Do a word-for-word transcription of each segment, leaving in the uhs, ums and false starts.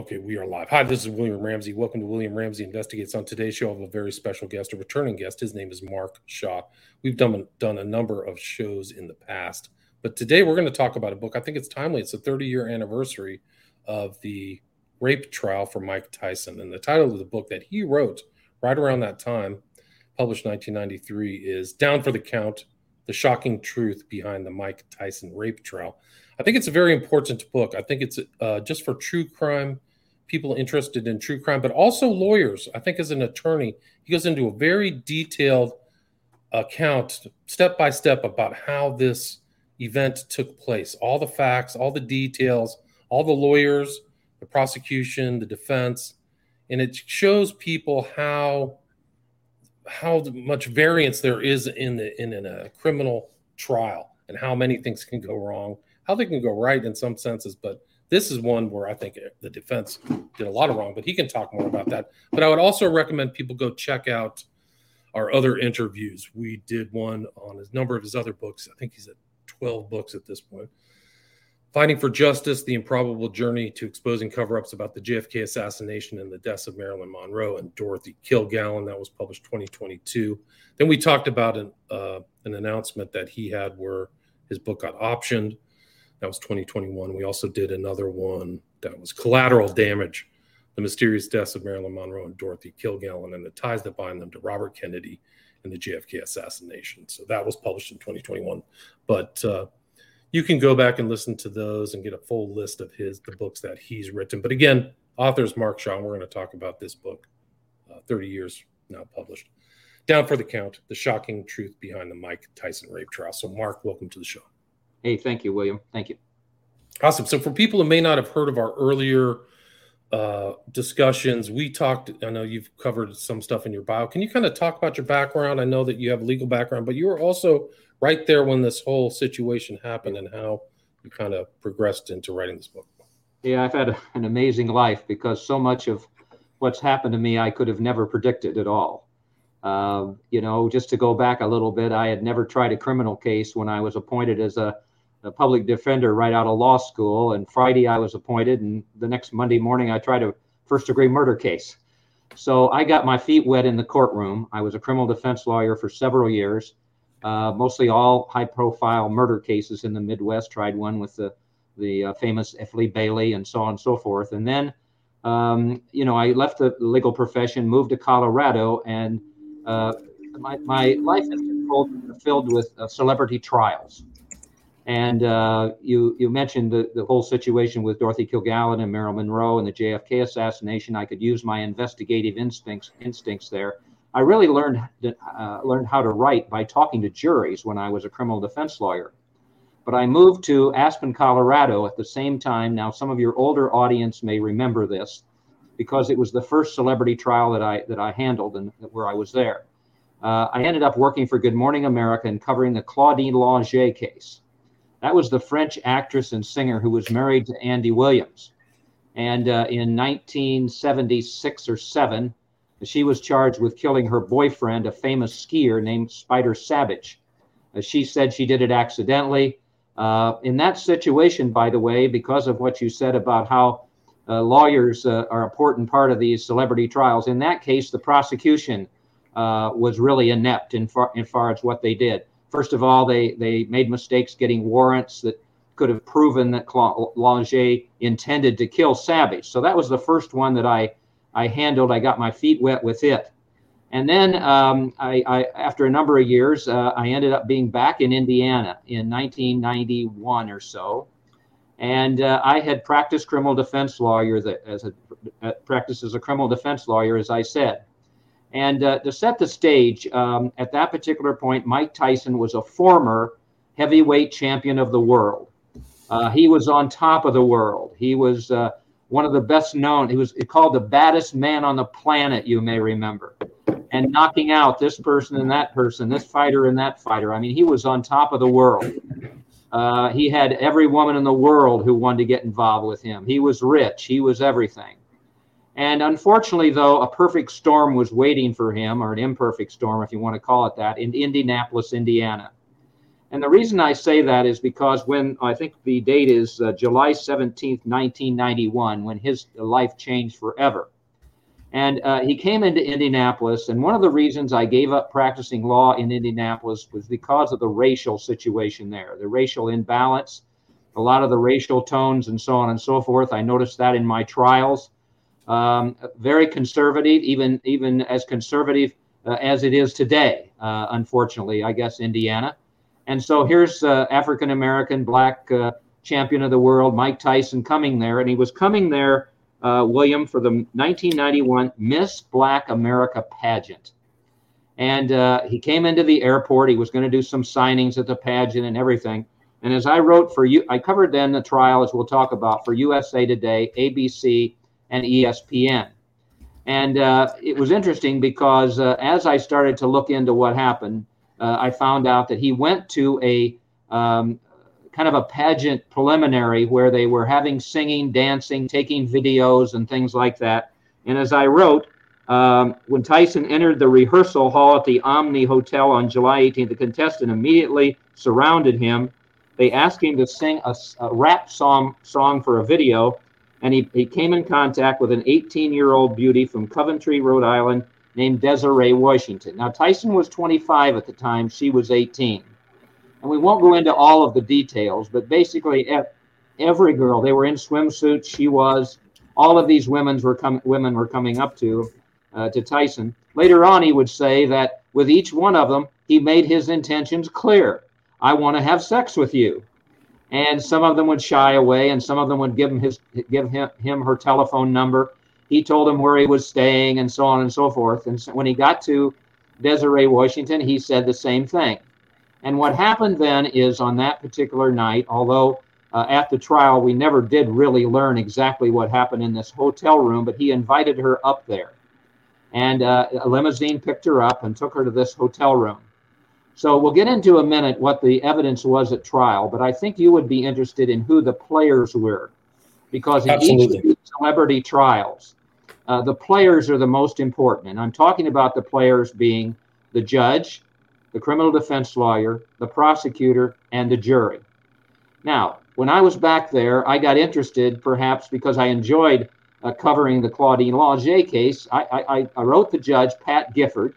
Okay, we are live. Hi, this is William Ramsey. Welcome to William Ramsey Investigates. On today's show, I have a very special guest, a returning guest. His name is Mark Shaw. We've done, done a number of shows in the past, but today we're going to talk about a book. I think it's timely. It's the thirty-year anniversary of the rape trial for Mike Tyson. And the title of the book that he wrote right around that time, published nineteen ninety-three, is Down for the Count: The Shocking Truth Behind the Mike Tyson Rape Trial. I think it's a very important book. I think it's uh, just for true crime people interested in true crime, but also lawyers. I think as an attorney, he goes into a very detailed account, step by step, about how this event took place. All the facts, all the details, all the lawyers, the prosecution, the defense. And it shows people how how much variance there is in the in, in a criminal trial and how many things can go wrong, how they can go right in some senses, but this is one where I think the defense did a lot of wrong, but he can talk more about that. But I would also recommend people go check out our other interviews. We did one on a number of his other books. I think he's at twelve books at this point. Fighting for Justice, The Improbable Journey to Exposing Cover-Ups About the J F K Assassination and the Deaths of Marilyn Monroe and Dorothy Kilgallen. That was published twenty twenty-two. Then we talked about an, uh, an announcement that he had where his book got optioned. That was twenty twenty-one. We also did another one that was Collateral Damage, The Mysterious Deaths of Marilyn Monroe and Dorothy Kilgallen, and the ties that bind them to Robert Kennedy and the J F K assassination. So that was published in twenty twenty-one. But uh, you can go back and listen to those and get a full list of his the books that he's written. But again, author's Mark Shaw. We're going to talk about this book, uh, thirty years now published. Down for the Count, The Shocking Truth Behind the Mike Tyson Rape Trial. So Mark, welcome to the show. Hey, thank you, William. Thank you. Awesome. So for people who may not have heard of our earlier uh, discussions, we talked, I know you've covered some stuff in your bio. Can you kind of talk about your background? I know that you have a legal background, but you were also right there when this whole situation happened and how you kind of progressed into writing this book. Yeah, I've had a, an amazing life because so much of what's happened to me, I could have never predicted at all. Uh, you know, just to go back a little bit, I had never tried a criminal case when I was appointed as a a public defender right out of law school. And Friday I was appointed, and the next Monday morning I tried a first degree murder case. So I got my feet wet in the courtroom. I was a criminal defense lawyer for several years, uh, mostly all high profile murder cases in the Midwest. Tried one with the, the uh, famous F. Lee Bailey and so on and so forth. And then, um, you know, I left the legal profession, moved to Colorado, and uh, my, my life has been filled, filled with uh, celebrity trials. And uh, you you mentioned the, the whole situation with Dorothy Kilgallen and Marilyn Monroe and the J F K assassination. I could use my investigative instincts instincts there. I really learned to, uh, learned how to write by talking to juries when I was a criminal defense lawyer. But I moved to Aspen, Colorado at the same time. Now, some of your older audience may remember this because it was the first celebrity trial that I that I handled and where I was there. Uh, I ended up working for Good Morning America and covering the Claudine Longet case. That was the French actress and singer who was married to Andy Williams. And uh, in nineteen seventy-six or seven, she was charged with killing her boyfriend, a famous skier named Spider Savage. Uh, she said she did it accidentally. Uh, in that situation, by the way, because of what you said about how uh, lawyers uh, are an important part of these celebrity trials, in that case, the prosecution uh, was really inept in far, in far as what they did. First of all, they, they made mistakes getting warrants that could have proven that Longet intended to kill Savage. So that was the first one that I, I handled. I got my feet wet with it. And then um, I, I after a number of years, uh, I ended up being back in Indiana in nineteen ninety-one or so. And uh, I had practiced criminal defense lawyer that as a uh, practiced as a criminal defense lawyer, as I said. And uh, to set the stage, um, at that particular point, Mike Tyson was a former heavyweight champion of the world. Uh, he was on top of the world. He was uh, one of the best known. He was called the baddest man on the planet, you may remember. And knocking out this person and that person, this fighter and that fighter. I mean, he was on top of the world. Uh, he had every woman in the world who wanted to get involved with him. He was rich. He was everything. And unfortunately, though, a perfect storm was waiting for him, or an imperfect storm, if you want to call it that, in Indianapolis, Indiana. And the reason I say that is because when I think the date is uh, July seventeenth, nineteen ninety-one, when his life changed forever. And uh, he came into Indianapolis. And one of the reasons I gave up practicing law in Indianapolis was because of the racial situation there, the racial imbalance, a lot of the racial tones and so on and so forth. I noticed that in my trials. Um, very conservative, even, even as conservative uh, as it is today, uh, unfortunately, I guess, Indiana. And so here's uh, African-American black uh, champion of the world, Mike Tyson, coming there. And he was coming there, uh, William, for the nineteen ninety-one Miss Black America pageant. And uh, he came into the airport. He was going to do some signings at the pageant and everything. And as I wrote for you, I covered then the trial, as we'll talk about, for U S A Today, A B C, and E S P N. And uh, it was interesting because uh, as I started to look into what happened, Uh, I found out that he went to a um, kind of a pageant preliminary where they were having singing, dancing, taking videos and things like that. And as I wrote, um, when Tyson entered the rehearsal hall at the Omni Hotel on July eighteenth, the contestant immediately surrounded him. They asked him to sing a, a rap song, song for a video. And he, he came in contact with an eighteen-year-old beauty from Coventry, Rhode Island, named Desiree Washington. Now, Tyson was twenty-five at the time. She was eighteen. And we won't go into all of the details, but basically every girl, they were in swimsuits. She was. All of these women were, com- women were coming up to, uh, to Tyson. Later on, he would say that with each one of them, he made his intentions clear. I want to have sex with you. And some of them would shy away, and some of them would give him, his, give him, him her telephone number. He told him where he was staying and so on and so forth. And so when he got to Desiree Washington, he said the same thing. And what happened then is on that particular night, although uh, at the trial, we never did really learn exactly what happened in this hotel room, but he invited her up there. And uh, a limousine picked her up and took her to this hotel room. So we'll get into a minute what the evidence was at trial, but I think you would be interested in who the players were. Because in Absolutely. Each of these celebrity trials, Uh, the players are the most important. And I'm talking about the players being the judge, the criminal defense lawyer, the prosecutor, and the jury. Now, when I was back there, I got interested, perhaps because I enjoyed uh, covering the Claudine Longet case. I, I, I wrote the judge, Pat Gifford,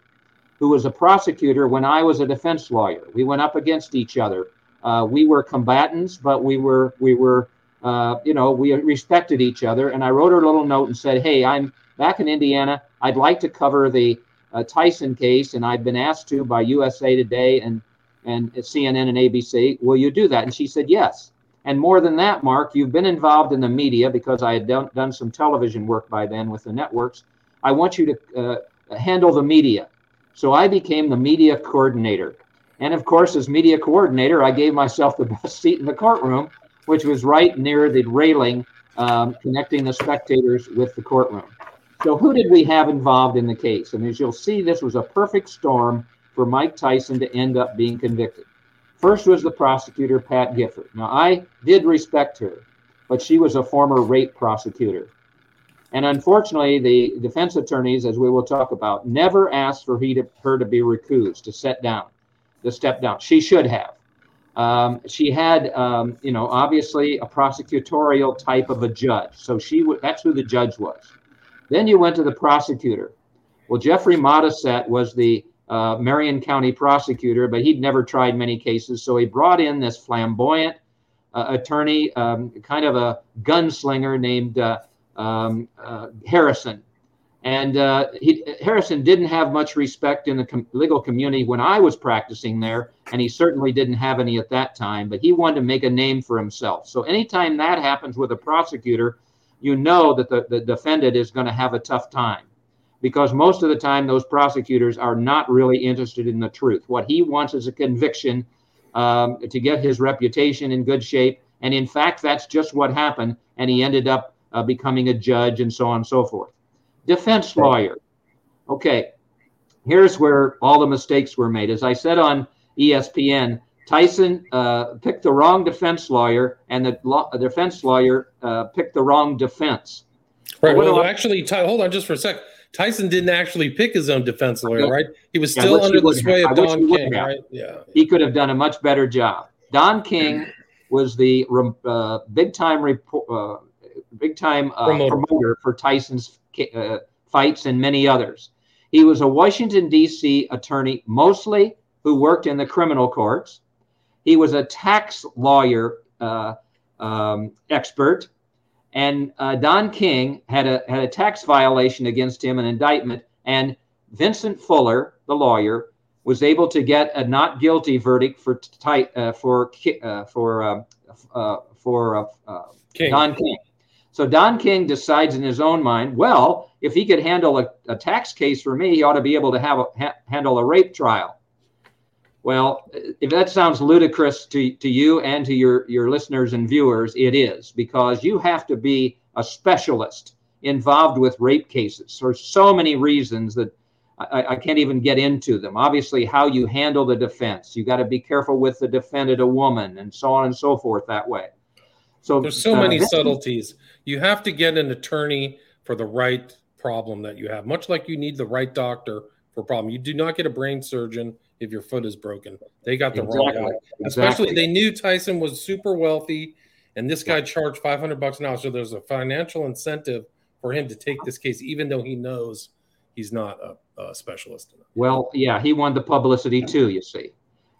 who was a prosecutor when I was a defense lawyer. We went up against each other. Uh, we were combatants, but we were, we were uh, you know, we respected each other. And I wrote her a little note and said, hey, I'm back in Indiana, I'd like to cover the uh, Tyson case, and I've been asked to by U S A Today and, and C N N and A B C. Will you do that? And she said, yes. And more than that, Mark, you've been involved in the media because I had done, done some television work by then with the networks. I want you to uh, handle the media. So I became the media coordinator. And, of course, as media coordinator, I gave myself the best seat in the courtroom, which was right near the railing um, connecting the spectators with the courtroom. So who did we have involved in the case? And as you'll see, this was a perfect storm for Mike Tyson to end up being convicted. First was the prosecutor, Pat Gifford. Now, I did respect her, but she was a former rape prosecutor. And unfortunately, the defense attorneys, as we will talk about, never asked for he to, her to be recused, to set down, to step down. She should have. Um, she had, um, you know, obviously a prosecutorial type of a judge. So she w- that's who the judge was. Then you went to the prosecutor. Well, Jeffrey Modisette was the uh, Marion County prosecutor, but he'd never tried many cases. So he brought in this flamboyant uh, attorney, um, kind of a gunslinger named uh, um, uh, Harrison. And uh, he, Harrison didn't have much respect in the com- legal community when I was practicing there, and he certainly didn't have any at that time, but he wanted to make a name for himself. So anytime that happens with a prosecutor, you know that the, the defendant is going to have a tough time because most of the time those prosecutors are not really interested in the truth. What he wants is a conviction um, to get his reputation in good shape. And in fact, that's just what happened. And he ended up uh, becoming a judge and so on and so forth. Defense lawyer. Okay, here's where all the mistakes were made. As I said on E S P N, Tyson uh, picked the wrong defense lawyer, and the law, defense lawyer uh, picked the wrong defense. Right. Well, well I- actually, Ty, hold on just for a sec. Tyson didn't actually pick his own defense lawyer, right? He was still yeah, under the sway have. of I Don King, right? Yeah. He could have done a much better job. Don King was the uh, big-time report, uh, big-time uh, promoter. promoter for Tyson's uh, fights and many others. He was a Washington, D C attorney, mostly who worked in the criminal courts. He was a tax lawyer uh, um, expert. And uh, Don King had a had a tax violation against him, an indictment, and Vincent Fuller, the lawyer, was able to get a not guilty verdict for ty- uh, for uh, for uh, uh, for uh, uh, King. Don King. So Don King decides in his own mind, well, if he could handle a, a tax case for me, he ought to be able to have a, ha- handle a rape trial. Well, if that sounds ludicrous to, to you and to your, your listeners and viewers, it is, because you have to be a specialist involved with rape cases for so many reasons that I, I can't even get into them. Obviously, how you handle the defense. You got to be careful with the defendant, a woman, and so on and so forth that way. So there's so uh, many subtleties. You have to get an attorney for the right problem that you have, much like you need the right doctor for a problem. You do not get a brain surgeon if your foot is broken. They got the exactly. wrong guy. Especially exactly. They knew Tyson was super wealthy, and this guy charged five hundred bucks an hour. So there's a financial incentive for him to take this case, even though he knows he's not a, a specialist. Well, yeah, he won the publicity too, you see.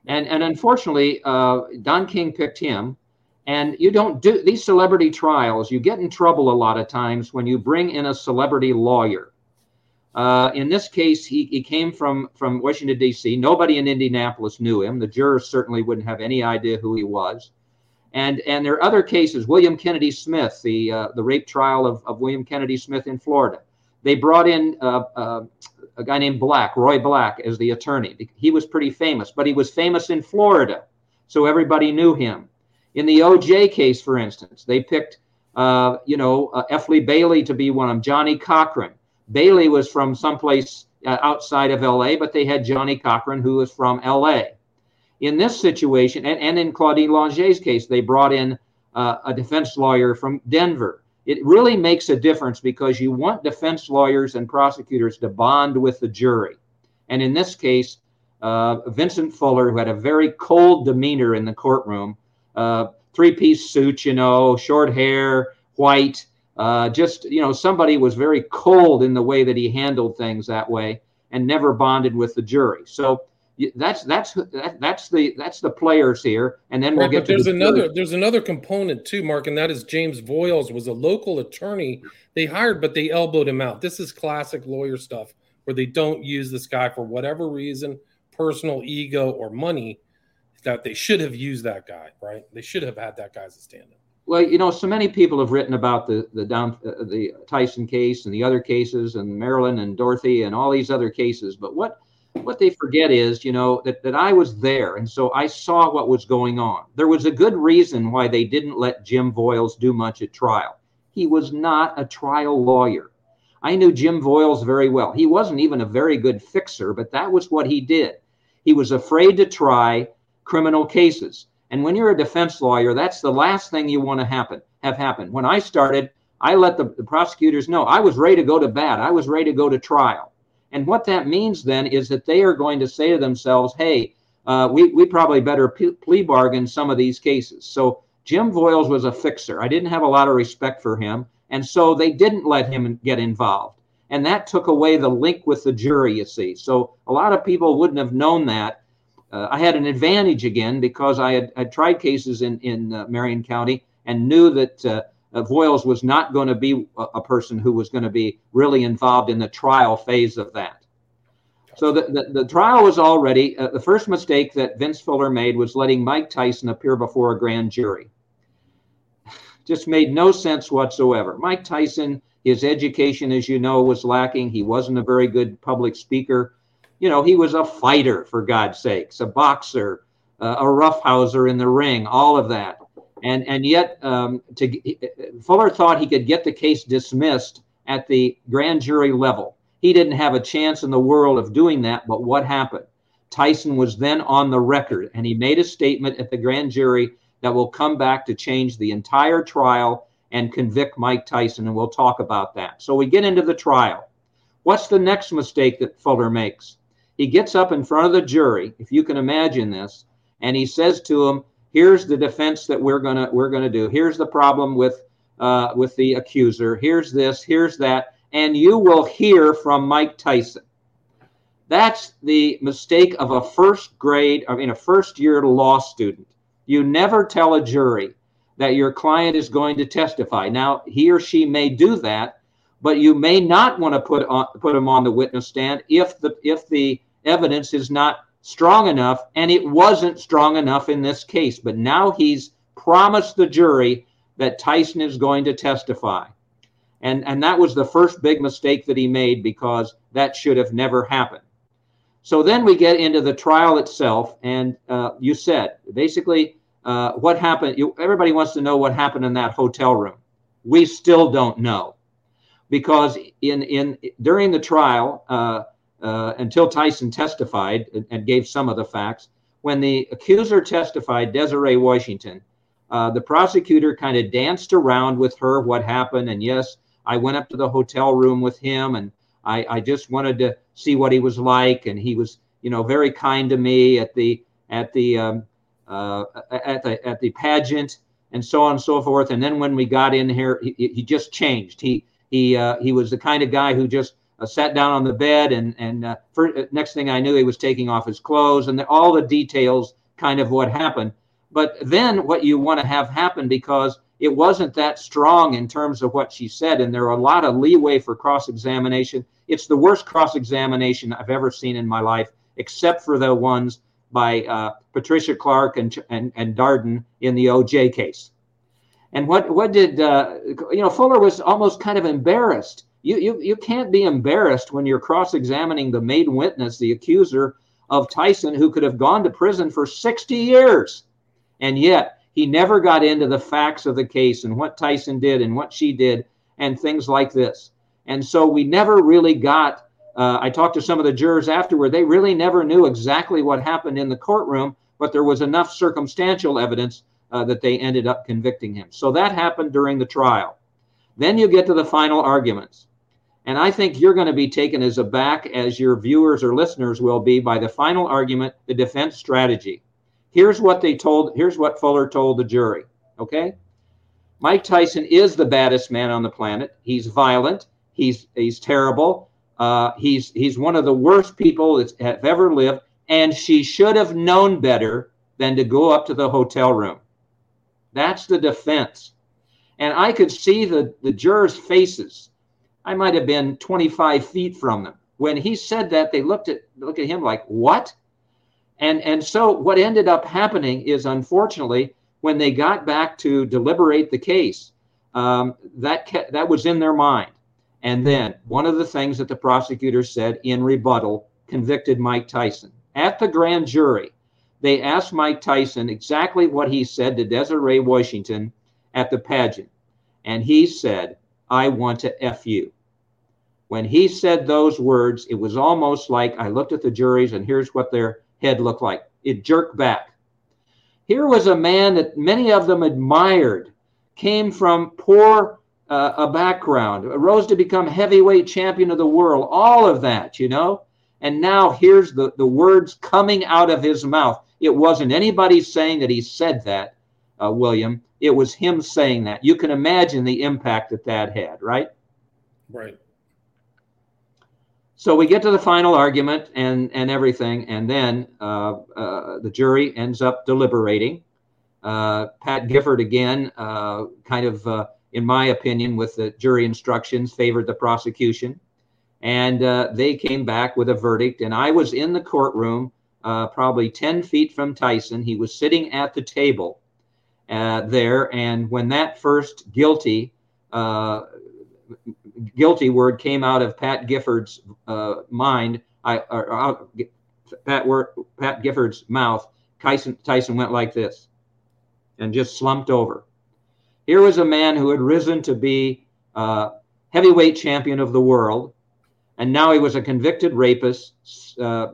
And and unfortunately, uh, Don King picked him. And you don't do these celebrity trials. You get in trouble a lot of times when you bring in a celebrity lawyer. Uh, in this case, he, he came from, from Washington, D C. Nobody in Indianapolis knew him. The jurors certainly wouldn't have any idea who he was. And and there are other cases. William Kennedy Smith, the uh, the rape trial of, of William Kennedy Smith in Florida. They brought in uh, uh, a guy named Black, Roy Black, as the attorney. He was pretty famous, but he was famous in Florida, so everybody knew him. In the O J case, for instance, they picked, uh, you know, uh, F. Lee Bailey to be one of them, Johnny Cochran. Bailey was from someplace uh, outside of L A, but they had Johnny Cochran, who was from L A. In this situation, and, and in Claudine Longet's case, they brought in uh, a defense lawyer from Denver. It really makes a difference because you want defense lawyers and prosecutors to bond with the jury. And in this case, uh, Vincent Fuller, who had a very cold demeanor in the courtroom, uh, three-piece suit, you know, short hair, white, Uh, just, you know, somebody was very cold in the way that he handled things that way and never bonded with the jury. So that's that's that, that's the that's the players here. And then we'll right, get but to there's the another jury. There's another component, too, Mark, and that is James Voyles was a local attorney they hired, but they elbowed him out. This is classic lawyer stuff where they don't use this guy for whatever reason, personal ego or money, that they should have used that guy. Right. They should have had that guy as a stand-in. Well, you know, so many people have written about the the, Don, uh, the Tyson case and the other cases and Marilyn and Dorothy and all these other cases. But what what they forget is, you know, that, that I was there. And so I saw what was going on. There was a good reason why they didn't let Jim Voyles do much at trial. He was not a trial lawyer. I knew Jim Voyles very well. He wasn't even a very good fixer, but that was what he did. He was afraid to try criminal cases. And when you're a defense lawyer, that's the last thing you want to happen, have happen. When I started, I let the, the prosecutors know I was ready to go to bat. I was ready to go to trial. And what that means then is that they are going to say to themselves, hey, uh, we, we probably better p- plea bargain some of these cases. So Jim Voyles was a fixer. I didn't have a lot of respect for him. And so they didn't let him get involved. And that took away the link with the jury, you see. So a lot of people wouldn't have known that. Uh, I had an advantage again because I had, had tried cases in, in uh, Marion County and knew that uh, uh, Voyles was not going to be a, a person who was going to be really involved in the trial phase of that. So the, the, the trial was already, uh, the first mistake that Vince Fuller made was letting Mike Tyson appear before a grand jury. Just made no sense whatsoever. Mike Tyson, his education, as you know, was lacking. He wasn't a very good public speaker. You know, he was a fighter, for God's sakes, a boxer, uh, a roughhouser in the ring, all of that. And and yet um, to, Fuller thought he could get the case dismissed at the grand jury level. He didn't have a chance in the world of doing that. But what happened? Tyson was then on the record and he made a statement at the grand jury that will come back to change the entire trial and convict Mike Tyson. And we'll talk about that. So we get into the trial. What's the next mistake that Fuller makes? He gets up in front of the jury, if you can imagine this, and he says to them, here's the defense that we're gonna we're gonna do. Here's the problem with uh, with the accuser. Here's this, here's that, and you will hear from Mike Tyson. That's the mistake of a first grade, I mean, a first year law student. You never tell a jury that your client is going to testify. Now, he or she may do that, but you may not want to put on, put them on the witness stand if the if the evidence is not strong enough, and it wasn't strong enough in this case. But now he's promised the jury that Tyson is going to testify. And, and that was the first big mistake that he made, because that should have never happened. So then we get into the trial itself, and uh, you said, basically, uh, what happened, you, everybody wants to know what happened in that hotel room. We still don't know, because in in during the trial, uh, uh, until Tyson testified and, and gave some of the facts, when the accuser testified, Desiree Washington, uh, the prosecutor kind of danced around with her what happened, and yes, I went up to the hotel room with him, and I, I just wanted to see what he was like, and he was, you know, very kind to me at the at the um, uh, at the at the pageant, and so on and so forth. And then when we got in here, he, he just changed. He he uh, he was the kind of guy who just uh, sat down on the bed, and and uh, first, next thing I knew, he was taking off his clothes, and the, all the details, kind of what happened. But then what you want to have happen, because it wasn't that strong in terms of what she said, and there are a lot of leeway for cross-examination. It's the worst cross-examination I've ever seen in my life, except for the ones by uh, Patricia Clark and, and and Darden in the O J case. And what what did uh, you know? Fuller was almost kind of embarrassed. You you you can't be embarrassed when you're cross-examining the main witness, the accuser of Tyson, who could have gone to prison for sixty years, and yet he never got into the facts of the case and what Tyson did and what she did and things like this. And so we never really got, uh, I talked to some of the jurors afterward, they really never knew exactly what happened in the courtroom, but there was enough circumstantial evidence uh, that they ended up convicting him. So that happened during the trial. Then you get to the final arguments. And I think you're going to be taken as aback as your viewers or listeners will be by the final argument, the defense strategy. Here's what they told, here's what Fuller told the jury, okay? Mike Tyson is the baddest man on the planet. He's violent, he's he's terrible, uh, he's he's one of the worst people that have ever lived, and she should have known better than to go up to the hotel room. That's the defense. And I could see the, the jurors' faces. I might have been twenty-five feet from them. When he said that, they looked at looked at him like, what? And and so what ended up happening is, unfortunately, when they got back to deliberate the case, um, that ca- that was in their mind. And then one of the things that the prosecutor said in rebuttal convicted Mike Tyson. At the grand jury, they asked Mike Tyson exactly what he said to Desiree Washington at the pageant. And he said, I want to F you. When he said those words, it was almost like I looked at the juries and here's what they're head looked like. It jerked back. Here was a man that many of them admired, came from poor uh, a background, rose to become heavyweight champion of the world, all of that, you know. And now here's the, the words coming out of his mouth. It wasn't anybody saying that he said that, uh, William. It was him saying that. You can imagine the impact that that had, right? Right. So we get to the final argument and, and everything, and then uh, uh, the jury ends up deliberating. Uh, Pat Gifford, again, uh, kind of, uh, in my opinion, with the jury instructions, favored the prosecution. And uh, they came back with a verdict, and I was in the courtroom uh, probably ten feet from Tyson. He was sitting at the table uh, there, and when that first guilty uh guilty word came out of Pat Gifford's uh, mind, I, or, or, Pat, word, Pat Gifford's mouth, Tyson, Tyson went like this and just slumped over. Here was a man who had risen to be uh, heavyweight champion of the world, and now he was a convicted rapist, uh,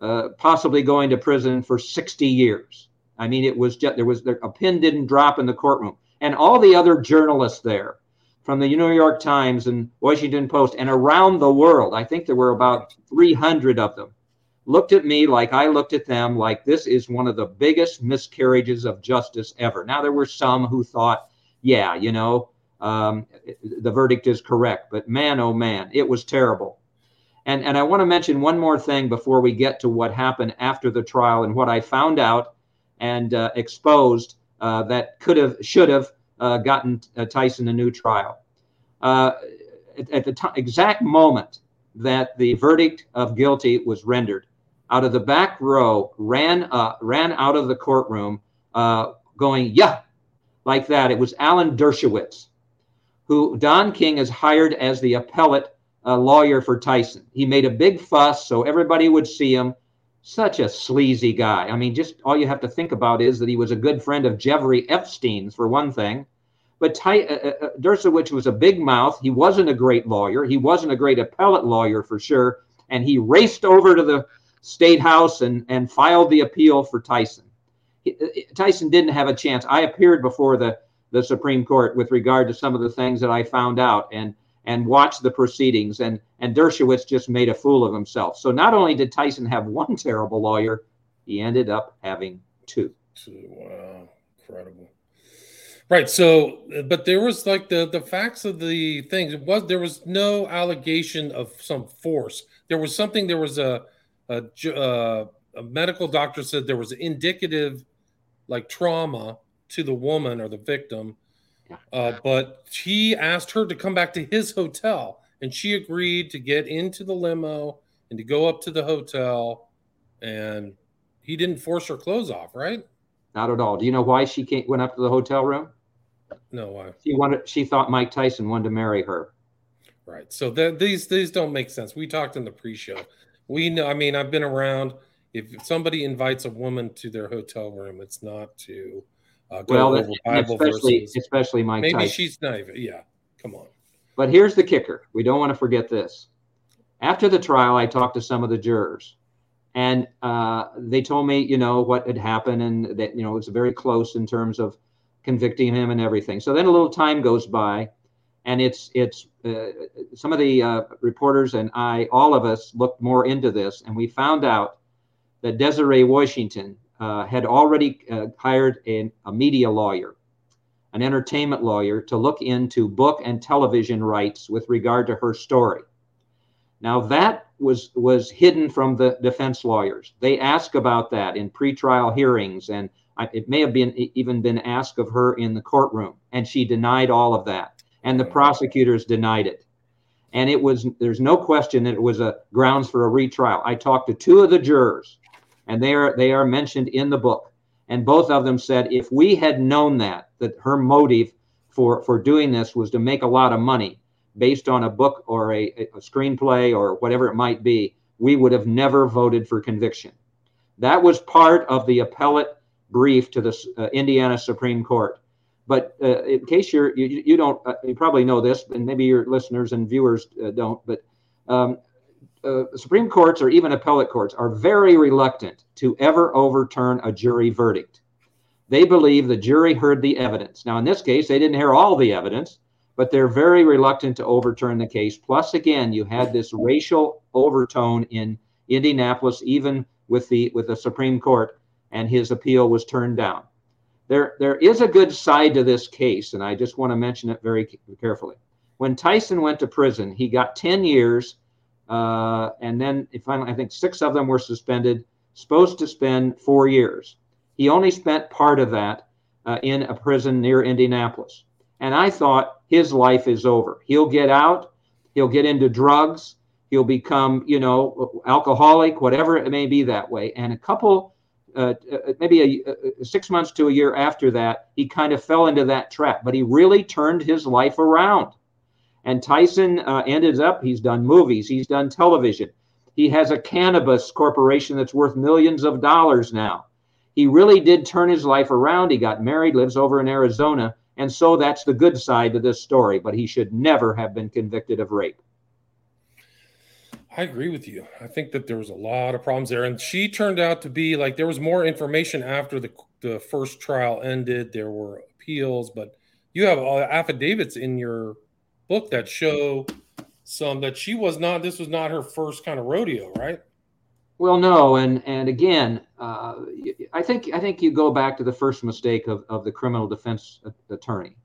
uh, possibly going to prison for sixty years. I mean, it was just, there was, a pin didn't drop in the courtroom. And all the other journalists there from the New York Times and Washington Post and around the world, I think there were about three hundred of them, looked at me like I looked at them, like this is one of the biggest miscarriages of justice ever. Now, there were some who thought, yeah, you know, um, the verdict is correct. But man, oh, man, it was terrible. And, and I want to mention one more thing before we get to what happened after the trial and what I found out and uh, exposed uh, that could have, should have uh, gotten uh, Tyson a new trial. Uh, at, at the t- exact moment that the verdict of guilty was rendered, out of the back row, ran uh, ran out of the courtroom uh, going, yeah, like that. It was Alan Dershowitz, who Don King has hired as the appellate uh, lawyer for Tyson. He made a big fuss so everybody would see him. Such a sleazy guy. I mean, just all you have to think about is that he was a good friend of Jeffrey Epstein's, for one thing. But Ty, uh, uh, Dershowitz was a big mouth. He wasn't a great lawyer. He wasn't a great appellate lawyer for sure. And he raced over to the State House and, and filed the appeal for Tyson. Tyson didn't have a chance. I appeared before the, the Supreme Court with regard to some of the things that I found out and, and watched the proceedings. And, and Dershowitz just made a fool of himself. So not only did Tyson have one terrible lawyer, he ended up having two. Wow, incredible. Right. So, but there was like the, the facts of the things. It was, there was no allegation of some force. There was something, there was a, a, a, a medical doctor said there was indicative like trauma to the woman or the victim. Uh, but he asked her to come back to his hotel and she agreed to get into the limo and to go up to the hotel, and he didn't force her clothes off. Right. Not at all. Do you know why she came, went up to the hotel room? No, why? She wanted, she thought Mike Tyson wanted to marry her. Right. So that these, these don't make sense. We talked in the pre-show. We know, I mean, I've been around. If somebody invites a woman to their hotel room, it's not to uh, go well, over Bible especially, verses. Especially Mike Maybe Tyson. Maybe she's naive. Yeah, come on. But here's the kicker. We don't want to forget this. After the trial, I talked to some of the jurors, and uh, they told me, you know, what had happened, and that, you know, it was very close in terms of convicting him and everything. So then a little time goes by. And it's it's uh, some of the uh, reporters and I, all of us, looked more into this, and we found out that Desiree Washington uh, had already uh, hired an, a media lawyer, an entertainment lawyer, to look into book and television rights with regard to her story. Now that was was hidden from the defense lawyers. They asked about that in pretrial hearings, and I, it may have been even been asked of her in the courtroom, and she denied all of that. And the prosecutors denied it. And it was, there's no question that it was a grounds for a retrial. I talked to two of the jurors, and they are they are mentioned in the book. And both of them said, if we had known that, that her motive for, for doing this was to make a lot of money based on a book or a, a screenplay or whatever it might be, we would have never voted for conviction. That was part of the appellate brief to the uh, Indiana Supreme Court. But uh, in case you're, you you don't, uh, you probably know this, and maybe your listeners and viewers uh, don't, but um, uh, Supreme Courts or even appellate courts are very reluctant to ever overturn a jury verdict. They believe the jury heard the evidence. Now, in this case, they didn't hear all the evidence, but they're very reluctant to overturn the case. Plus, again, you had this racial overtone in Indianapolis, even with the with the Supreme Court, and his appeal was turned down. There, there is a good side to this case, and I just want to mention it very carefully. When Tyson went to prison, he got ten years, uh, and then finally, I think six of them were suspended, supposed to spend four years. He only spent part of that uh, in a prison near Indianapolis. And I thought his life is over. He'll get out. He'll get into drugs. He'll become, you know, alcoholic, whatever it may be that way. And a couple... Uh, maybe a, a six months to a year after that, he kind of fell into that trap, but he really turned his life around. And Tyson uh, ended up, he's done movies, he's done television. He has a cannabis corporation that's worth millions of dollars now. He really did turn his life around. He got married, lives over in Arizona. And so that's the good side to this story, but he should never have been convicted of rape. I agree with you. I think that there was a lot of problems there. And she turned out to be like, there was more information after the the first trial ended. There were appeals, but you have all affidavits in your book that show some that she was not, this was not her first kind of rodeo, right? Well, no, and and again, uh, I think I think you go back to the first mistake of, of the criminal defense attorney,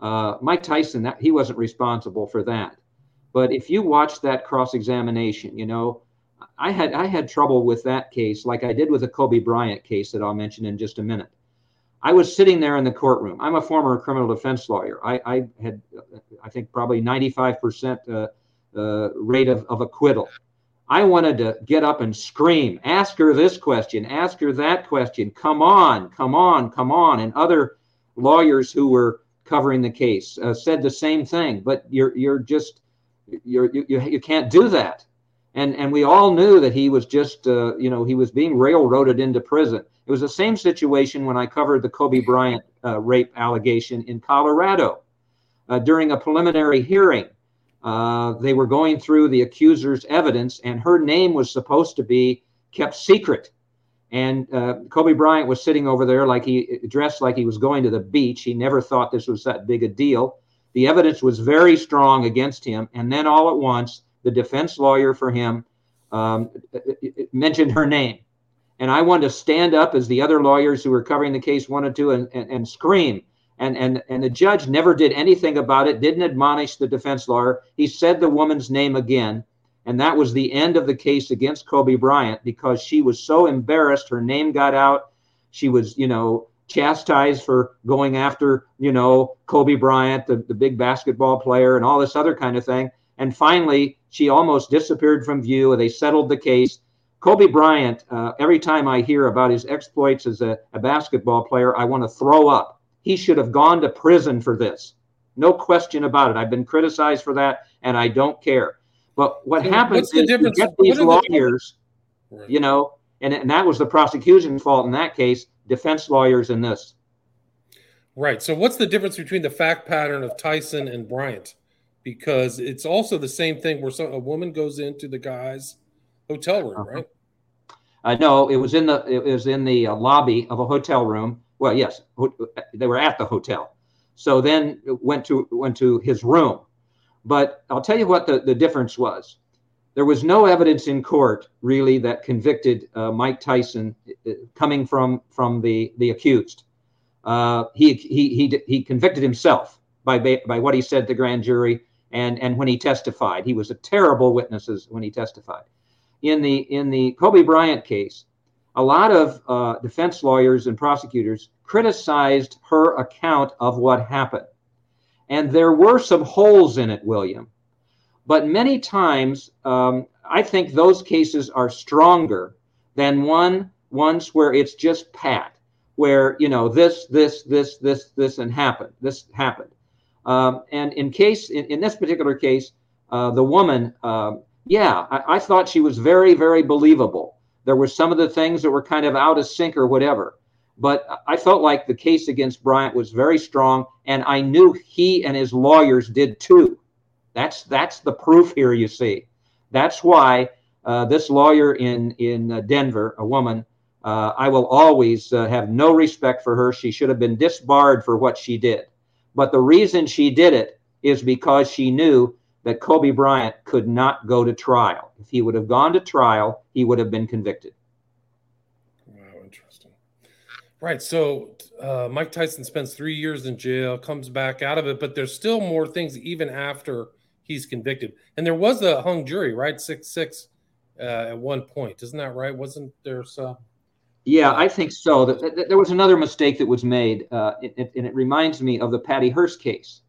uh, Mike Tyson. That he wasn't responsible for that, but if you watch that cross-examination, you know, I had I had trouble with that case, like I did with the Kobe Bryant case that I'll mention in just a minute. I was sitting there in the courtroom. I'm a former criminal defense lawyer. I, I had, I think, probably ninety-five percent uh, uh, rate of, of acquittal. I wanted to get up and scream, ask her this question, ask her that question, come on, come on, come on. And other lawyers who were covering the case uh, said the same thing, but you're you're just, you're, you you can't do that. And and we all knew that he was just, uh, you know, he was being railroaded into prison. It was the same situation when I covered the Kobe Bryant uh, rape allegation in Colorado uh, during a preliminary hearing. Uh, they were going through the accuser's evidence, and her name was supposed to be kept secret. And uh, Kobe Bryant was sitting over there like he dressed like he was going to the beach. He never thought this was that big a deal. The evidence was very strong against him. And then all at once, the defense lawyer for him um, mentioned her name. And I wanted to stand up as the other lawyers who were covering the case wanted to and, and, and scream. And, and and the judge never did anything about it, didn't admonish the defense lawyer. He said the woman's name again, and that was the end of the case against Kobe Bryant because she was so embarrassed. Her name got out. She was, you know, chastised for going after, you know, Kobe Bryant, the, the big basketball player, and all this other kind of thing. And finally, she almost disappeared from view, and they settled the case. Kobe Bryant, uh, every time I hear about his exploits as a, a basketball player, I want to throw up. He should have gone to prison for this. No question about it. I've been criticized for that, and I don't care. But what and happens is you get these lawyers, the you know, and, and that was the prosecution's fault in that case, defense lawyers in this. Right. So what's the difference between the fact pattern of Tyson and Bryant? Because it's also the same thing where some, a woman goes into the guy's hotel room, uh-huh. right? Uh, no, it was in the, it was in the uh, lobby of a hotel room. Well, yes, they were at the hotel. So then went to went to his room. But I'll tell you what the, the difference was. There was no evidence in court, really, that convicted uh, Mike Tyson uh, coming from from the, the accused. Uh, he, he he he convicted himself by by what he said to the grand jury and, and when he testified. He was a terrible witness when he testified. In the in the Kobe Bryant case, a lot of uh, defense lawyers and prosecutors criticized her account of what happened. And there were some holes in it, William. But many times, um, I think those cases are stronger than one ones where it's just pat, where, you know, this, this, this, this, this, and happened. This happened. Um, and in case, in, in this particular case, uh, the woman, uh, yeah, I, I thought she was very, very believable. There were some of the things that were kind of out of sync or whatever. But I felt like the case against Bryant was very strong, and I knew he and his lawyers did too. That's that's the proof here, you see. That's why uh, this lawyer in, in Denver, a woman, uh, I will always uh, have no respect for her. She should have been disbarred for what she did. But the reason she did it is because she knew that Kobe Bryant could not go to trial. If he would have gone to trial, he would have been convicted. Wow, interesting. Right, so uh, Mike Tyson spends three years in jail, comes back out of it, but there's still more things even after he's convicted. And there was a hung jury, right, six six uh, at one point. Isn't that right? Wasn't there some? Yeah, I think so. There was another mistake that was made, uh, and it reminds me of the Patty Hearst case.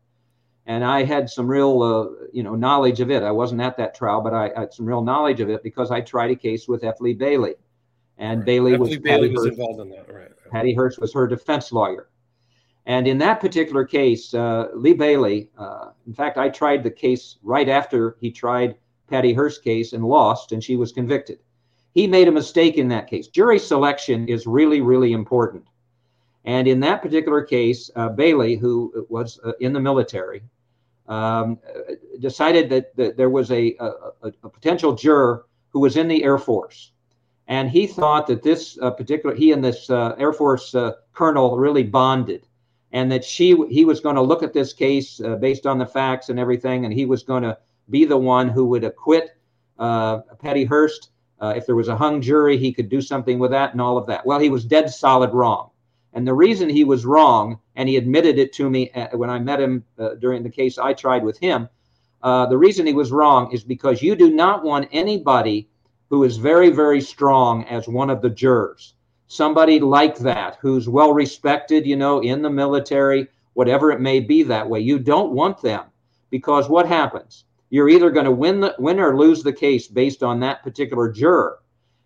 And I had some real, uh, you know, knowledge of it. I wasn't at that trial, but I, I had some real knowledge of it because I tried a case with F. Lee Bailey. And right. Bailey, was, Bailey was involved in that, right. Patty Hearst was her defense lawyer. And in that particular case, uh, Lee Bailey, uh, in fact, I tried the case right after he tried Patty Hearst's case and lost, and she was convicted. He made a mistake in that case. Jury selection is really, really important. And in that particular case, uh, Bailey, who was uh, in the military, um, decided that, that there was a, a, a potential juror who was in the Air Force. And he thought that this uh, particular, he and this uh, Air Force uh, colonel really bonded. and that she he was going to look at this case uh, based on the facts and everything, and he was going to be the one who would acquit uh, Patty Hearst. Uh, if there was a hung jury, he could do something with that and all of that. Well, he was dead solid wrong. And the reason he was wrong, and he admitted it to me when I met him uh, during the case I tried with him, uh, the reason he was wrong is because you do not want anybody who is very, very strong as one of the jurors. Somebody like that, who's well-respected, you know, in the military, whatever it may be that way. You don't want them, because what happens? You're either going to win the win or lose the case based on that particular juror.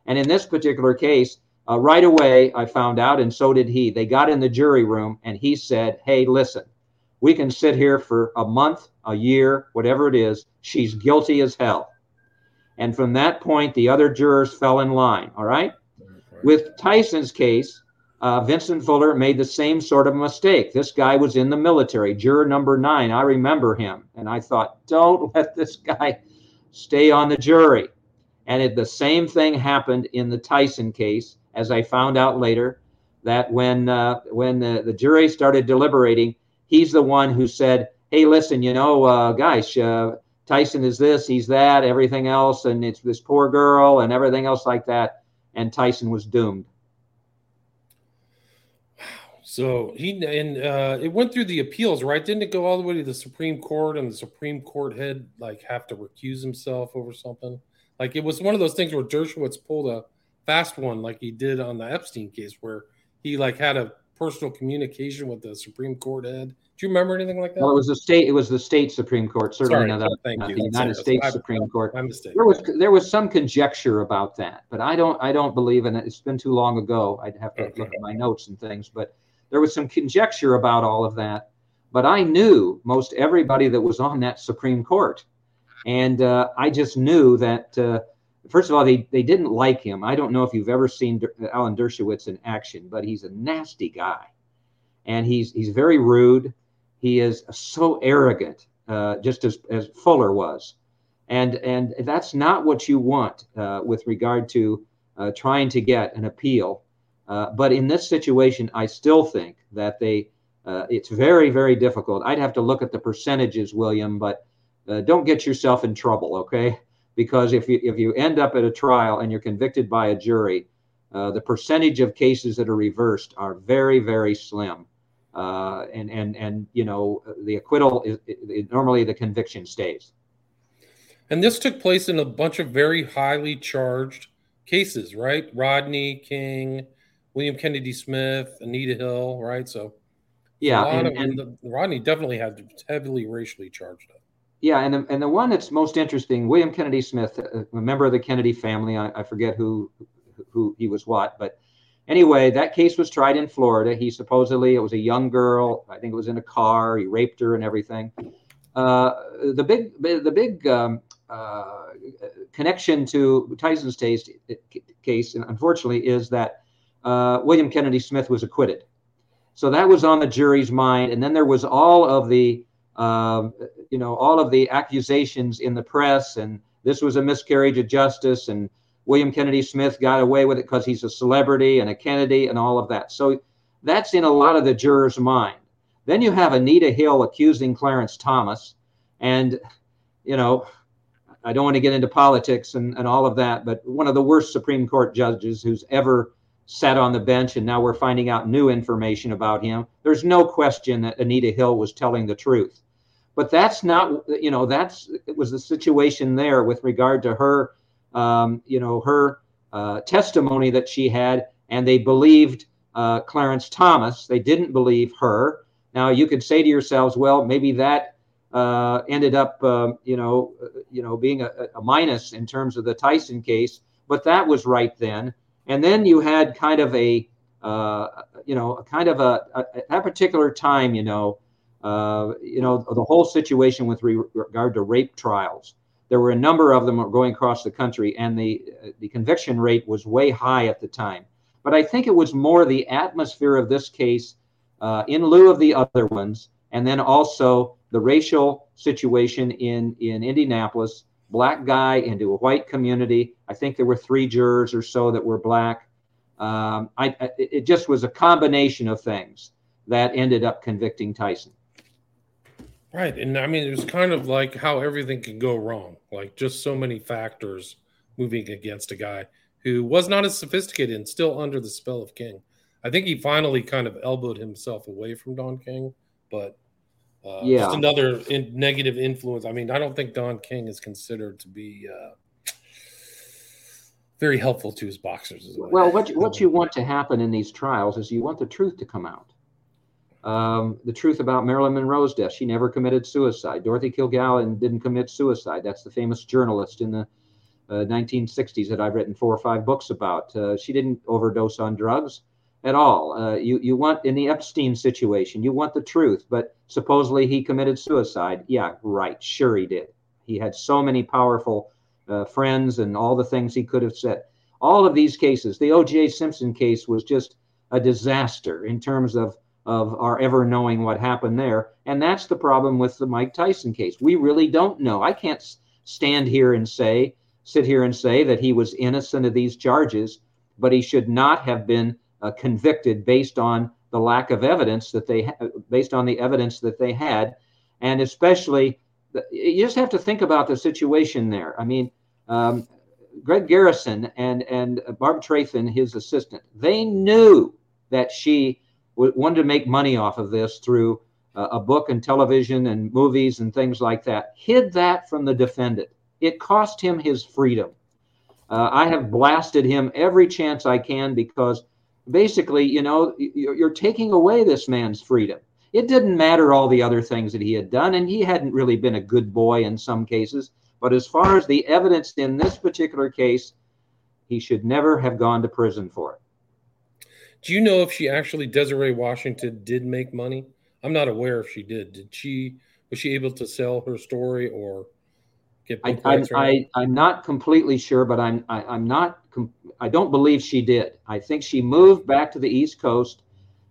And in this particular case, Uh, right away, I found out, and so did he. They got in the jury room, and he said, hey, listen, we can sit here for a month, a year, whatever it is. She's guilty as hell. And from that point, the other jurors fell in line, all right? With Tyson's case, uh, Vincent Fuller made the same sort of mistake. This guy was in the military, juror number nine. I remember him, and I thought, don't let this guy stay on the jury. And it, the same thing happened in the Tyson case. As I found out later, that when uh, when the, the jury started deliberating, he's the one who said, hey, listen, you know, uh, gosh, uh, Tyson is this, he's that, everything else, and it's this poor girl and everything else like that. And Tyson was doomed. Wow. So he and uh, it went through the appeals, right? Didn't it go all the way to the Supreme Court, and the Supreme Court had like have to recuse himself over something? Like it was one of those things where Dershowitz pulled a fast one like he did on the Epstein case, where he like had a personal communication with the Supreme Court head. Do you remember anything like that? Well, it was the state. It was the state Supreme Court. Certainly not the United States Supreme Court. My mistake. There was there was some conjecture about that, but I don't I don't believe in it. It's been too long ago. I'd have to okay. look at my notes and things, but there was some conjecture about all of that. But I knew most everybody that was on that Supreme Court, and uh, I just knew that. Uh, First of all, they, they didn't like him. I don't know if you've ever seen Alan Dershowitz in action, but he's a nasty guy. And he's he's very rude. He is so arrogant, uh, just as, as Fuller was. And and that's not what you want uh, with regard to uh, trying to get an appeal. Uh, but in this situation, I still think that they uh, it's very, very difficult. I'd have to look at the percentages, William, but uh, don't get yourself in trouble, okay? Because if you if you end up at a trial and you're convicted by a jury, uh, the percentage of cases that are reversed are very, very slim, uh, and and and you know the acquittal is it, it, normally the conviction stays. And this took place in a bunch of very highly charged cases, right? Rodney King, William Kennedy Smith, Anita Hill, right? So yeah, and, of, and the, Rodney definitely had heavily racially charged up. Yeah, and the, and the one that's most interesting, William Kennedy Smith, a member of the Kennedy family, I, I forget who who he was what, but anyway, that case was tried in Florida. He supposedly, it was a young girl, I think it was in a car, he raped her and everything. Uh, the big the big um, uh, connection to Tyson's taste, case, and unfortunately, is that uh, William Kennedy Smith was acquitted. So that was on the jury's mind, and then there was all of the Um, you know, all of the accusations in the press, and this was a miscarriage of justice, and William Kennedy Smith got away with it because he's a celebrity and a Kennedy and all of that. So that's in a lot of the jurors' mind. Then you have Anita Hill accusing Clarence Thomas, and, you know, I don't want to get into politics and, and all of that, but one of the worst Supreme Court judges who's ever sat on the bench, and now we're finding out new information about him. There's no question that Anita Hill was telling the truth. But that's not, you know, that's it was the situation there with regard to her, um, you know, her uh, testimony that she had, and they believed uh, Clarence Thomas. They didn't believe her. Now you could say to yourselves, well, maybe that uh, ended up, uh, you know, uh, you know, being a, a minus in terms of the Tyson case. But that was right then. And then you had kind of a, uh, you know, kind of a, a at that particular time, you know. Uh, you know, the whole situation with re- regard to rape trials. There were a number of them going across the country, and the uh, the conviction rate was way high at the time. But I think it was more the atmosphere of this case uh, in lieu of the other ones, and then also the racial situation in, in Indianapolis, black guy into a white community. I think there were three jurors or so that were black. Um, I, I, it just was a combination of things that ended up convicting Tyson. Right. And I mean, it was kind of like how everything could go wrong, like just so many factors moving against a guy who was not as sophisticated and still under the spell of King. I think he finally kind of elbowed himself away from Don King, but uh, yeah. just another in- negative influence. I mean, I don't think Don King is considered to be uh, very helpful to his boxers. Well, what you, what you want to happen in these trials is you want the truth to come out. Um, the truth about Marilyn Monroe's death. She never committed suicide. Dorothy Kilgallen didn't commit suicide. That's the famous journalist in the uh, nineteen sixties that I've written four or five books about. Uh, she didn't overdose on drugs at all. Uh, you, you want, in the Epstein situation, you want the truth, but supposedly he committed suicide. Yeah, right. Sure he did. He had so many powerful uh, friends and all the things he could have said. All of these cases, the O J Simpson case was just a disaster in terms of of our ever knowing what happened there. And that's the problem with the Mike Tyson case. We really don't know. I can't stand here and say, sit here and say that he was innocent of these charges, but he should not have been uh, convicted based on the lack of evidence that they, ha- based on the evidence that they had. And especially, you just have to think about the situation there. I mean, um, Greg Garrison and, and Barb Trathan, his assistant, they knew that she wanted to make money off of this through uh, a book and television and movies and things like that, hid that from the defendant. It cost him his freedom. Uh, I have blasted him every chance I can because basically, you know, you're taking away this man's freedom. It didn't matter all the other things that he had done, and he hadn't really been a good boy in some cases. But as far as the evidence in this particular case, he should never have gone to prison for it. Do you know if she actually, Desiree Washington, did make money? I'm not aware if she did. Did she, was she able to sell her story or get big I, I, I, I'm not completely sure, but I'm, I, I'm not, I don't believe she did. I think she moved back to the East Coast.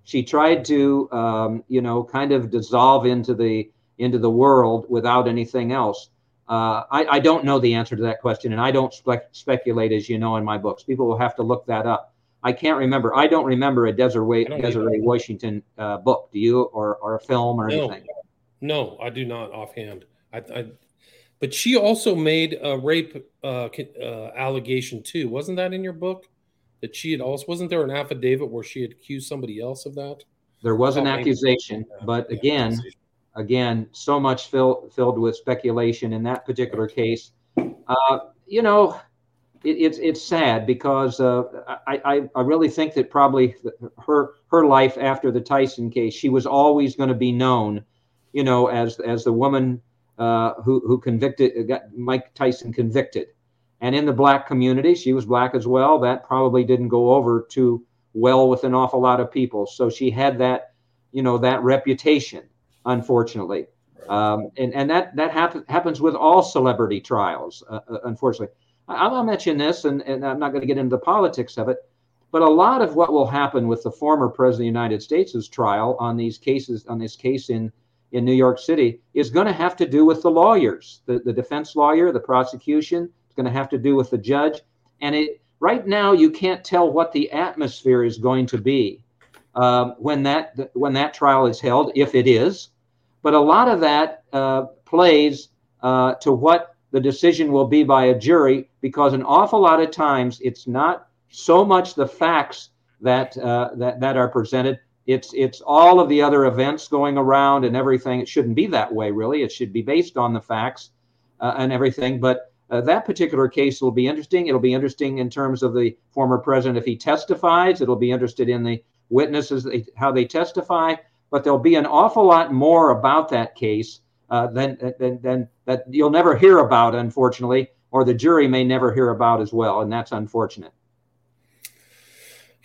She tried to, um, you know, kind of dissolve into the, into the world without anything else. Uh, I, I don't know the answer to that question, and I don't spe- speculate, as you know, in my books. People will have to look that up. I can't remember. I don't remember a Desiree Desiree Washington uh, book. Do you, or or a film or no, anything? No, I do not offhand. I, I but she also made a rape uh, uh, allegation too. Wasn't that in your book that she had also? Wasn't there an affidavit where she had accused somebody else of that? There was an accusation, but yeah, again, accusation. again, so much filled filled with speculation in that particular case. Uh, you know. It, it's it's sad because uh, I, I I really think that probably her her life after the Tyson case, she was always going to be known, you know, as as the woman uh, who who convicted got Mike Tyson convicted, and in the black community, she was black as well. That probably didn't go over too well with an awful lot of people. So she had that, you know, that reputation, unfortunately, um, and and that that happens happens with all celebrity trials, uh, unfortunately. I'm going to mention this, and, and I'm not going to get into the politics of it, but a lot of what will happen with the former president of the United States' trial on these cases, on this case in, in New York City, is going to have to do with the lawyers, the, the defense lawyer, the prosecution. It's going to have to do with the judge. And it right now, you can't tell what the atmosphere is going to be um, when that when that trial is held, if it is. But a lot of that uh, plays uh, to what the decision will be by a jury, because an awful lot of times it's not so much the facts that uh, that that are presented. It's it's all of the other events going around and everything. It shouldn't be that way, really. It should be based on the facts uh, and everything. But uh, that particular case will be interesting. It'll be interesting in terms of the former president if he testifies. It'll be interested in the witnesses, how they testify. But there'll be an awful lot more about that case Uh, then, then, then that you'll never hear about, unfortunately, or the jury may never hear about as well, and that's unfortunate.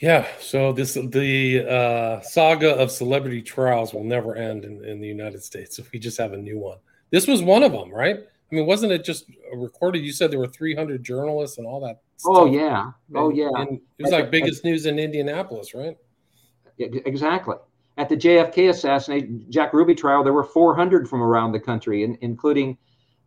Yeah, so this the uh, saga of celebrity trials will never end in, in the United States if we just have a new one. This was one of them, right? I mean, wasn't it just recorded? You said there were three hundred journalists and all that stuff. Oh, yeah. Oh, yeah. And it was like biggest news in Indianapolis, right? Exactly. At the J F K assassination, Jack Ruby trial, there were four hundred from around the country, in, including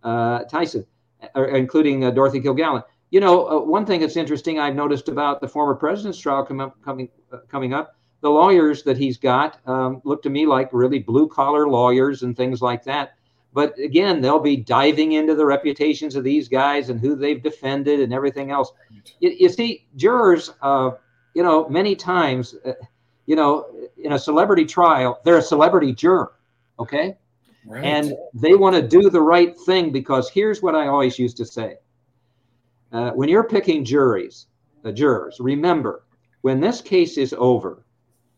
uh, Tyson, or including uh, Dorothy Kilgallen. You know, uh, one thing that's interesting I've noticed about the former president's trial com- coming uh, coming up, the lawyers that he's got um, look to me like really blue-collar lawyers and things like that. But again, they'll be diving into the reputations of these guys and who they've defended and everything else. You, you see, jurors, uh, you know, many times, uh, you know, in a celebrity trial, they're a celebrity juror, okay? Right. And they want to do the right thing, because here's what I always used to say. Uh, when you're picking juries, uh, jurors, remember, when this case is over,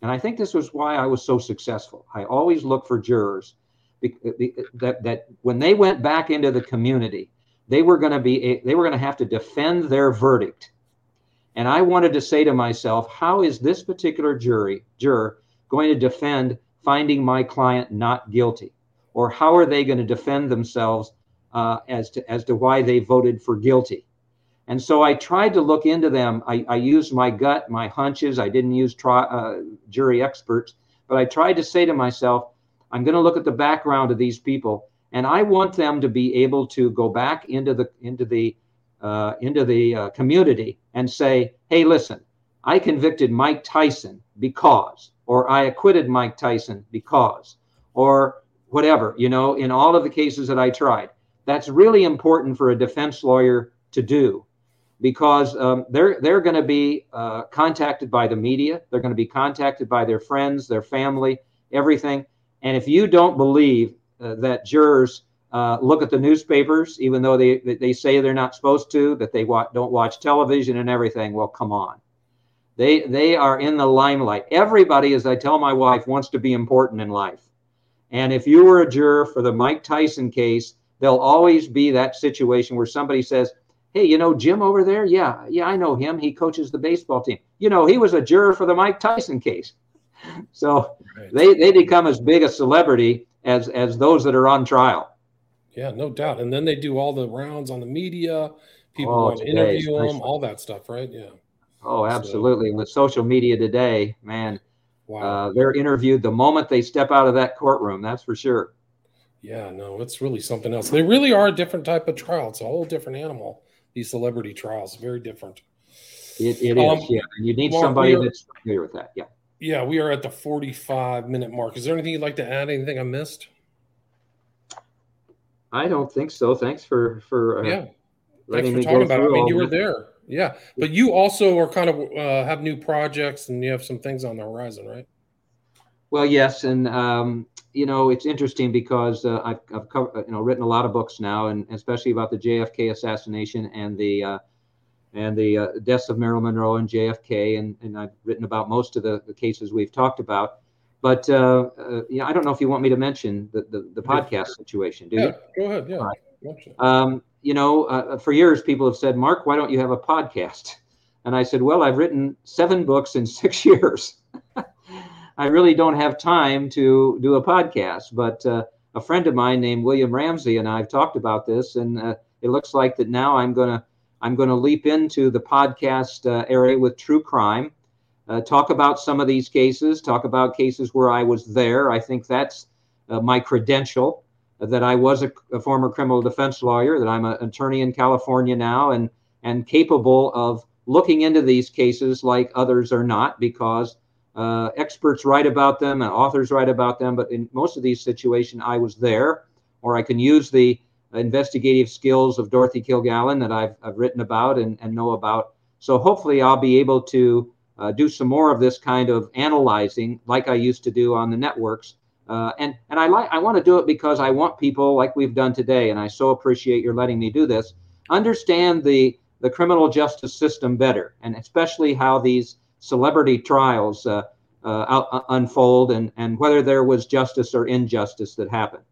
and I think this was why I was so successful. I always look for jurors be, be, that, that when they went back into the community, they were going to be a, they were going to have to defend their verdict. And I wanted to say to myself, how is this particular jury juror going to defend finding my client not guilty? Or how are they going to defend themselves uh, as to as to why they voted for guilty? And so I tried to look into them. I, I used my gut, my hunches. I didn't use tri- uh, jury experts, but I tried to say to myself, I'm going to look at the background of these people, and I want them to be able to go back into the into the uh, into the uh, community and say, hey, listen, I convicted Mike Tyson because, or I acquitted Mike Tyson because, or whatever, you know, in all of the cases that I tried. That's really important for a defense lawyer to do. Because um, they're they're going to be uh, contacted by the media. They're going to be contacted by their friends, their family, everything. And if you don't believe uh, that jurors uh, look at the newspapers, even though they they say they're not supposed to, that they wa- don't watch television and everything, well, come on. They they are in the limelight. Everybody, as I tell my wife, wants to be important in life. And if you were a juror for the Mike Tyson case, there'll always be that situation where somebody says, hey, you know Jim over there? Yeah, yeah, I know him. He coaches the baseball team. You know, he was a juror for the Mike Tyson case. So right. they, they become as big a celebrity as, as those that are on trial. Yeah, no doubt. And then they do all the rounds on the media. People oh, want to interview them, all that stuff, right? Yeah. Oh, absolutely. So, with social media today, man, wow. uh, they're interviewed the moment they step out of that courtroom. That's for sure. Yeah, no, it's really something else. They really are a different type of trial. It's a whole different animal. These celebrity trials, very different. It, it um, is, yeah. You need Mark, somebody are, that's familiar with that, yeah. Yeah, we are at the forty-five minute mark. Is there anything you'd like to add? Anything I missed? I don't think so. Thanks for for uh, yeah. Letting Thanks for talking about it. I mean, you were there, yeah. But you also are kind of uh, have new projects, and you have some things on the horizon, right? Well, yes, and um, you know, it's interesting because uh, I've, I've cover, you know written a lot of books now, and especially about the J F K assassination and the uh, and the uh, deaths of Marilyn Monroe and J F K, and, and I've written about most of the, the cases we've talked about. But uh, uh, you know, I don't know if you want me to mention the the, the podcast situation, do you? Yeah, go ahead. Yeah. Right. Um, you know, uh, for years people have said, Mark, why don't you have a podcast? And I said, well, I've written seven books in six years. I really don't have time to do a podcast, but uh, a friend of mine named William Ramsey and I have talked about this, and uh, it looks like that now I'm gonna I'm gonna leap into the podcast uh, area with true crime, uh, talk about some of these cases, talk about cases where I was there. I think that's uh, my credential, uh, that I was a, a former criminal defense lawyer, that I'm an attorney in California now, and and capable of looking into these cases like others are not, because Uh, experts write about them and authors write about them, but in most of these situations, I was there, or I can use the investigative skills of Dorothy Kilgallen that I've, I've written about and, and know about. So hopefully I'll be able to uh, do some more of this kind of analyzing like I used to do on the networks. Uh, and and I, li- I want to do it because I want people, like we've done today, and I so appreciate your letting me do this, understand the, the criminal justice system better, and especially how these celebrity trials uh, uh, out, unfold and, and whether there was justice or injustice that happened.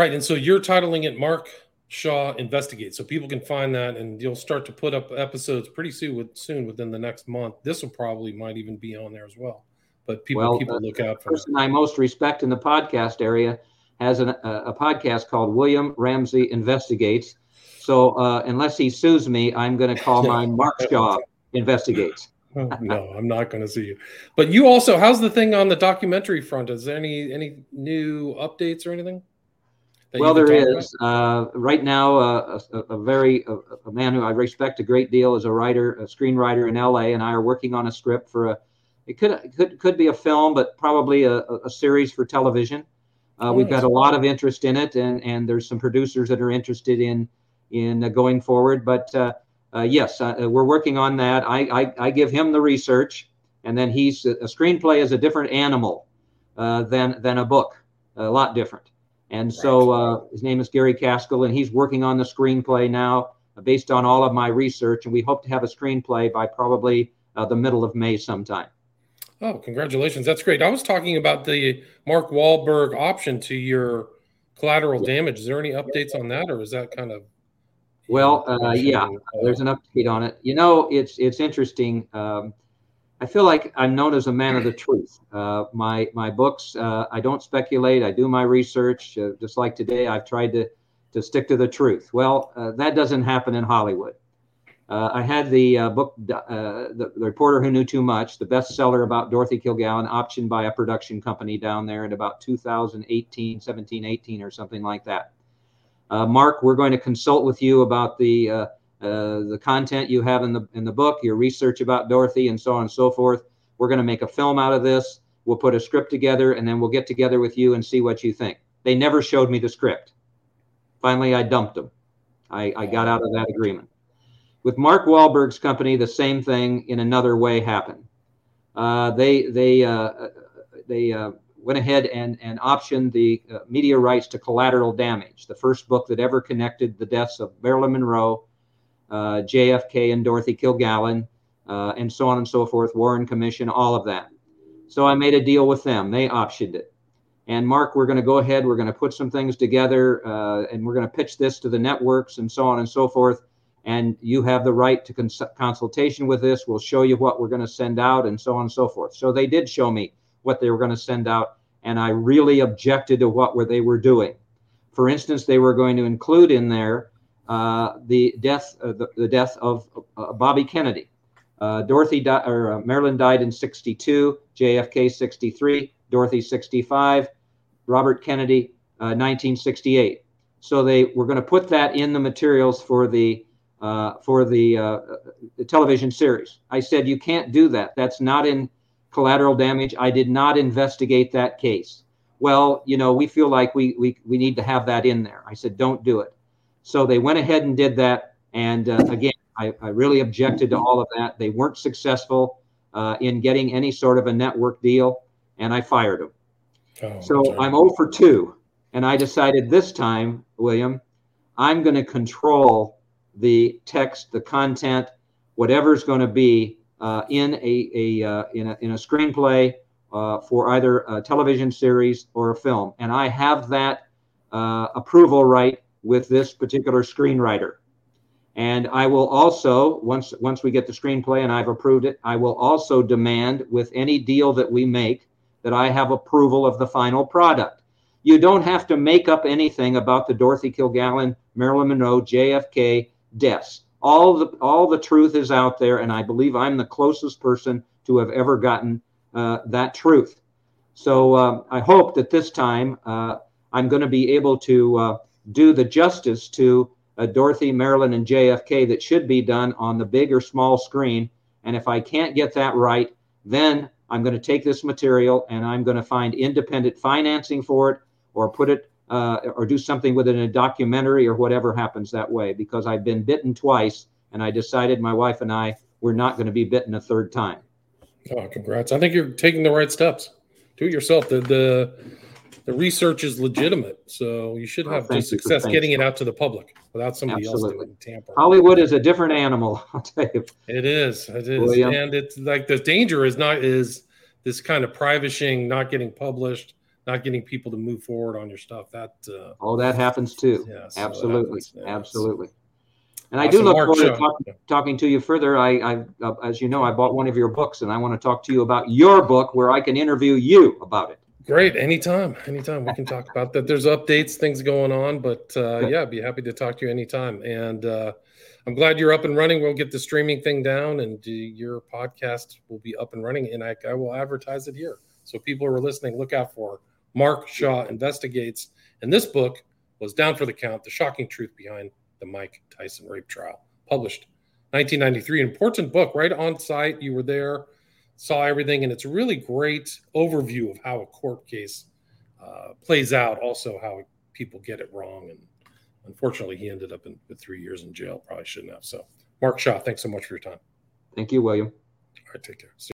Right. And so you're titling it Mark Shaw Investigates. So people can find that, and you'll start to put up episodes pretty soon, with, soon within the next month. This will probably might even be on there as well. But people well, keep a look out for it. The person that I most respect in the podcast area has an, a, a podcast called William Ramsey Investigates. So uh, unless he sues me, I'm going to call mine Mark Shaw Investigates. Oh, no, I'm not going to see you. But you also, how's the thing on the documentary front? Is there any any new updates or anything? Well, there is. Uh, right now, uh, a, a very a, a man who I respect a great deal as a writer, a screenwriter in L A, and I are working on a script for a, It could could could be a film, but probably a, a series for television. Uh, we've got a lot of interest in it, and, and there's some producers that are interested in in uh, going forward. But uh, uh, yes, uh, we're working on that. I, I I give him the research, and then he's a screenplay is a different animal uh, than than a book, a lot different. And so uh, his name is Gary Caskell, and he's working on the screenplay now uh, based on all of my research. And we hope to have a screenplay by probably uh, the middle of May sometime. Oh, congratulations. That's great. I was talking about the Mark Wahlberg option to your Collateral Damage. Is there any updates on that, or is that kind of? Well, uh, yeah, there's an update on it. You know, it's it's interesting. Um, I feel like I'm known as a man of the truth. Uh, my my books, uh, I don't speculate. I do my research. Uh, just like today, I've tried to, to stick to the truth. Well, uh, that doesn't happen in Hollywood. Uh, I had the uh, book, uh, the, the Reporter Who Knew Too Much, the bestseller about Dorothy Kilgallen, optioned by a production company down there in about two thousand eighteen, seventeen, eighteen or something like that. Uh, Mark, we're going to consult with you about the uh, uh, the content you have in the in the book, your research about Dorothy, and so on and so forth. We're going to make a film out of this. We'll put a script together, and then we'll get together with you and see what you think. They never showed me the script. Finally, I dumped them. I, I got out of that agreement. With Mark Wahlberg's company, the same thing in another way happened. Uh, they they uh, they uh, went ahead and, and optioned the uh, media rights to Collateral Damage, the first book that ever connected the deaths of Marilyn Monroe, uh, J F K and Dorothy Kilgallen, uh, and so on and so forth, Warren Commission, all of that. So I made a deal with them. They optioned it. And Mark, we're going to go ahead. We're going to put some things together, uh, and we're going to pitch this to the networks and so on and so forth. And you have the right to cons- consultation with this. We'll show you what we're going to send out and so on and so forth. So they did show me what they were going to send out, and I really objected to what were they were doing. For instance, they were going to include in there uh, the death uh, the, the death of uh, Bobby Kennedy. Uh, Dorothy di- or uh, Marilyn died in sixty-two, J F K sixty-three, Dorothy sixty-five, Robert Kennedy uh, nineteen sixty-eight. So they were going to put that in the materials for the Uh, for the, uh, the television series. I said, you can't do that. That's not in Collateral Damage. I did not investigate that case. Well, you know, we feel like we we we need to have that in there. I said, don't do it. So they went ahead and did that. And uh, again, I, I really objected to all of that. They weren't successful uh, in getting any sort of a network deal, and I fired them. Oh, so sorry. I'm oh for two. And I decided this time, William, I'm going to control the text, the content, whatever's going to be uh, in a, a uh, in a in a screenplay uh, for either a television series or a film, and I have that uh, approval right with this particular screenwriter. And I will also, once once we get the screenplay and I've approved it, I will also demand with any deal that we make that I have approval of the final product. You don't have to make up anything about the Dorothy Kilgallen, Marilyn Monroe, J F K deaths. All the all the truth is out there, and I believe I'm the closest person to have ever gotten uh, that truth. So uh, I hope that this time uh, I'm going to be able to uh, do the justice to uh, Dorothy, Marilyn, and J F K that should be done on the big or small screen. And if I can't get that right, then I'm going to take this material and I'm going to find independent financing for it, or put it Uh, or do something with it in a documentary or whatever happens that way, because I've been bitten twice, and I decided, my wife and I, we're not going to be bitten a third time. Oh, congrats. I think you're taking the right steps. Do it yourself. The the, the research is legitimate, so you should have oh, success getting it out to the public without somebody Absolutely. else doing tampering. Hollywood is a different animal, I'll tell you. It is. It is. William. And it's like the danger is not is this kind of privishing, not getting published, not getting people to move forward on your stuff. That uh, oh, that happens too. Yeah, so absolutely, happens, yeah, absolutely. And awesome. I do look Mark forward Shaw. to talk, talking to you further. I, I uh, as you know, I bought one of your books, and I want to talk to you about your book, where I can interview you about it. Great, anytime, anytime we can talk about that. There's updates, things going on, but uh, yeah, I'd be happy to talk to you anytime. And uh, I'm glad you're up and running. We'll get the streaming thing down, and uh, your podcast will be up and running. And I, I will advertise it here, so people who are listening, look out for Mark Shaw Investigates, and this book was Down for the Count, The Shocking Truth Behind the Mike Tyson Rape Trial, published nineteen ninety-three. An important book, right on site. You were there. saw everything. And it's a really great overview of how a court case uh, plays out, also how people get it wrong. And unfortunately, he ended up in, with three years in jail. Probably shouldn't have. So, Mark Shaw, thanks so much for your time. Thank you, William. All right, take care. See